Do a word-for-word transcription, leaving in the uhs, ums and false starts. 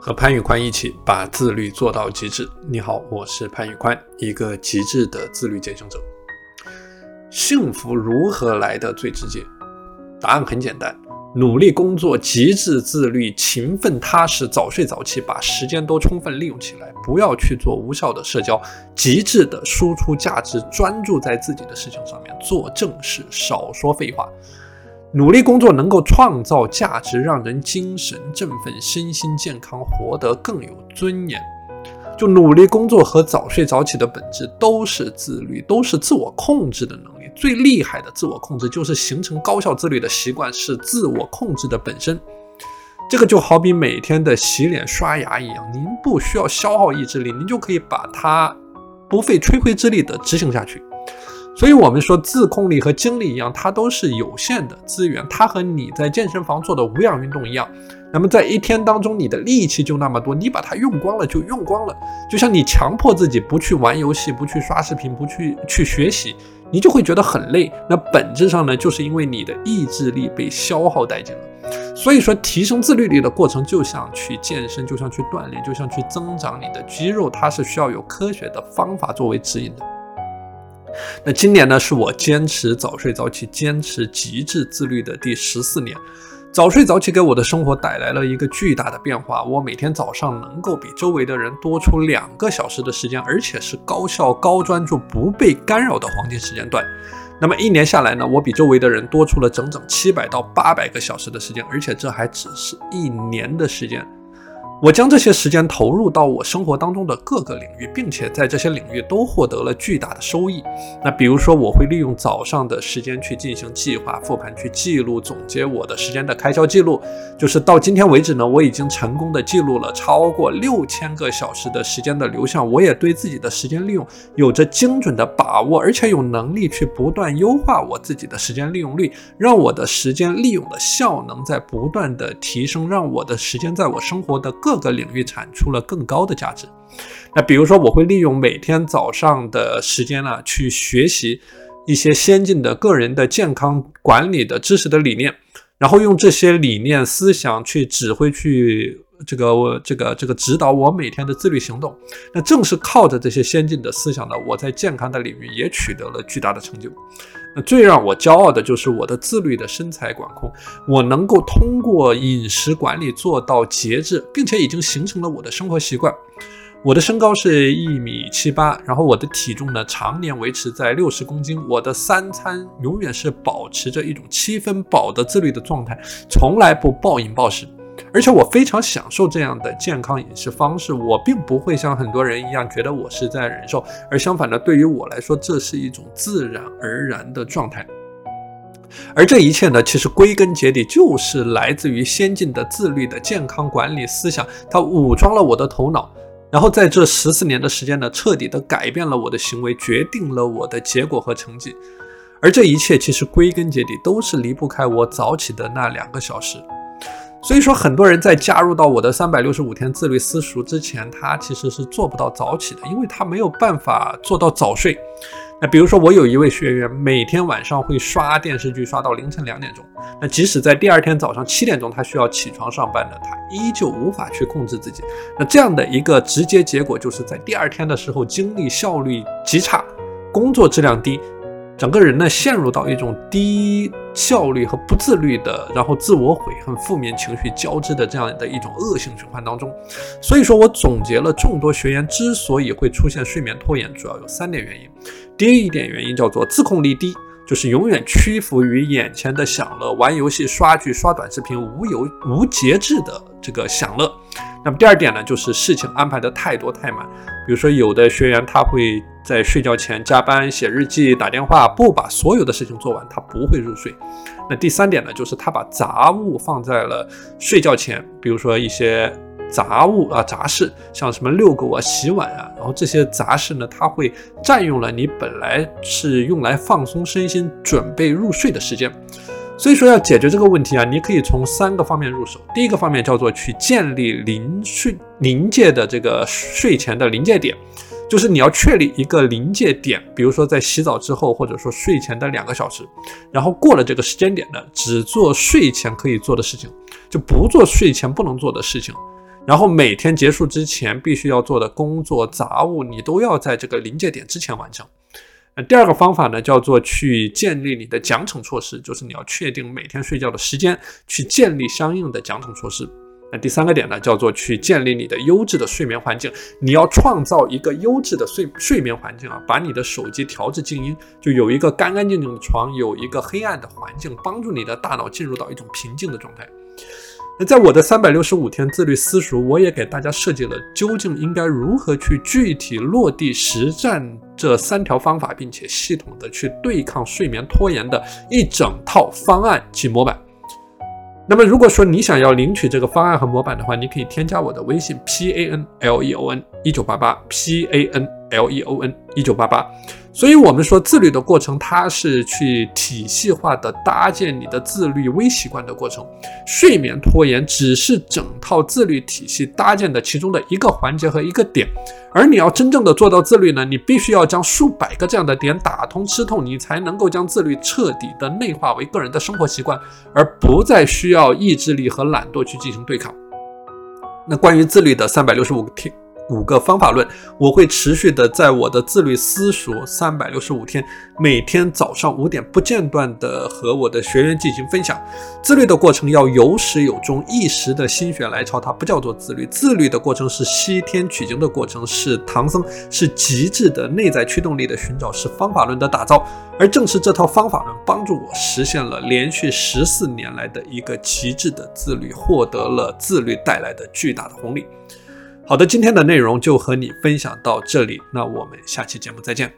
和潘宇宽一起把自律做到极致。你好，我是潘宇宽，一个极致的自律践行者。幸福如何来的最直接？答案很简单，努力工作，极致自律，勤奋踏实，早睡早起，把时间都充分利用起来，不要去做无效的社交，极致的输出价值，专注在自己的事情上面，做正事，少说废话。努力工作能够创造价值，让人精神振奋，身心健康，活得更有尊严。就努力工作和早睡早起的本质都是自律，都是自我控制的能力。最厉害的自我控制就是形成高效自律的习惯，是自我控制的本身。这个就好比每天的洗脸刷牙一样，您不需要消耗意志力，您就可以把它不费吹灰之力的执行下去。所以我们说自控力和精力一样，它都是有限的资源，它和你在健身房做的无氧运动一样。那么在一天当中，你的力气就那么多，你把它用光了就用光了。就像你强迫自己不去玩游戏，不去刷视频，不去去学习，你就会觉得很累。那本质上呢，就是因为你的意志力被消耗殆尽了。所以说提升自律力的过程就像去健身，就像去锻炼，就像去增长你的肌肉，它是需要有科学的方法作为指引的。那今年呢，是我坚持早睡早起，坚持极致自律的第十四年。早睡早起给我的生活带来了一个巨大的变化，我每天早上能够比周围的人多出两个小时的时间，而且是高效、高专注、不被干扰的黄金时间段。那么一年下来呢，我比周围的人多出了整整七百到八百个小时的时间，而且这还只是一年的时间。我将这些时间投入到我生活当中的各个领域，并且在这些领域都获得了巨大的收益。那比如说，我会利用早上的时间去进行计划复盘，去记录总结我的时间的开销记录。就是到今天为止呢，我已经成功的记录了超过六千个小时的时间的流向。我也对自己的时间利用有着精准的把握，而且有能力去不断优化我自己的时间利用率，让我的时间利用的效能在不断的提升，让我的时间在我生活的各各个领域产出了更高的价值。那比如说，我会利用每天早上的时间呢、啊，去学习一些先进的个人的健康管理的知识的理念，然后用这些理念思想去指挥去这个这个这个指导我每天的自律行动。那正是靠着这些先进的思想呢，我在健康的领域也取得了巨大的成就。那最让我骄傲的就是我的自律的身材管控，我能够通过饮食管理做到节制，并且已经形成了我的生活习惯。我的身高是一米七八，然后我的体重呢常年维持在六十公斤，我的三餐永远是保持着一种七分饱的自律的状态，从来不暴饮暴食。而且我非常享受这样的健康饮食方式，我并不会像很多人一样觉得我是在忍受，而相反的，对于我来说，这是一种自然而然的状态。而这一切呢，其实归根结底就是来自于先进的自律的健康管理思想，它武装了我的头脑，然后在这十四年的时间呢，彻底的改变了我的行为，决定了我的结果和成绩。而这一切其实归根结底都是离不开我早起的那两个小时。所以说，很多人在加入到我的三百六十五天自律私塾之前，他其实是做不到早起的，因为他没有办法做到早睡。那比如说，我有一位学员，每天晚上会刷电视剧，刷到凌晨两点钟。那即使在第二天早上七点钟，他需要起床上班的，他依旧无法去控制自己。那这样的一个直接结果，就是在第二天的时候，精力效率极差，工作质量低，整个人呢陷入到一种低效率和不自律的，然后自我悔恨、负面情绪交织的这样的一种恶性循环当中。所以说我总结了众多学员之所以会出现睡眠拖延，主要有三点原因。第一点原因叫做自控力低，就是永远屈服于眼前的享乐，玩游戏、刷剧、刷短视频，无有无节制的这个享乐。那么第二点呢，就是事情安排的太多太满，比如说有的学员他会在睡觉前加班、写日记、打电话，不把所有的事情做完，他不会入睡。那第三点呢，就是他把杂物放在了睡觉前，比如说一些杂物啊、杂事，像什么遛狗啊、洗碗啊，然后这些杂事呢，它会占用了你本来是用来放松身心、准备入睡的时间。所以说要解决这个问题啊，你可以从三个方面入手。第一个方面叫做去建立临睡临界的这个睡前的临界点，就是你要确立一个临界点，比如说在洗澡之后，或者说睡前的两个小时，然后过了这个时间点呢，只做睡前可以做的事情，就不做睡前不能做的事情。然后每天结束之前必须要做的工作杂务，你都要在这个临界点之前完成。第二个方法呢，叫做去建立你的奖惩措施，就是你要确定每天睡觉的时间，去建立相应的奖惩措施。那第三个点呢，叫做去建立你的优质的睡眠环境，你要创造一个优质的 睡, 睡眠环境啊，把你的手机调至静音，就有一个干干净净的床，有一个黑暗的环境，帮助你的大脑进入到一种平静的状态。那在我的三百六十五天自律私塾，我也给大家设计了究竟应该如何去具体落地实战这三条方法，并且系统的去对抗睡眠拖延的一整套方案及模板。那么如果说你想要领取这个方案和模板的话，你可以添加我的微信 P A N L E O N 一九八八 P A N L E O N 一九八八。 所以我们说自律的过程，它是去体系化的搭建你的自律微习惯的过程，睡眠拖延只是整套自律体系搭建的其中的一个环节和一个点。而你要真正的做到自律呢，你必须要将数百个这样的点打通吃透，你才能够将自律彻底的内化为个人的生活习惯，而不再需要意志力和懒惰去进行对抗。那关于自律的三百六十五天五个方法论，我会持续的在我的自律私塾三百六十五天，每天早上五点不间断的和我的学员进行分享。自律的过程要有始有终，一时的心血来潮它不叫做自律，自律的过程是西天取经的过程，是唐僧，是极致的内在驱动力的寻找，是方法论的打造。而正是这套方法论帮助我实现了连续十四年来的一个极致的自律，获得了自律带来的巨大的红利。好的，今天的内容就和你分享到这里，那我们下期节目再见。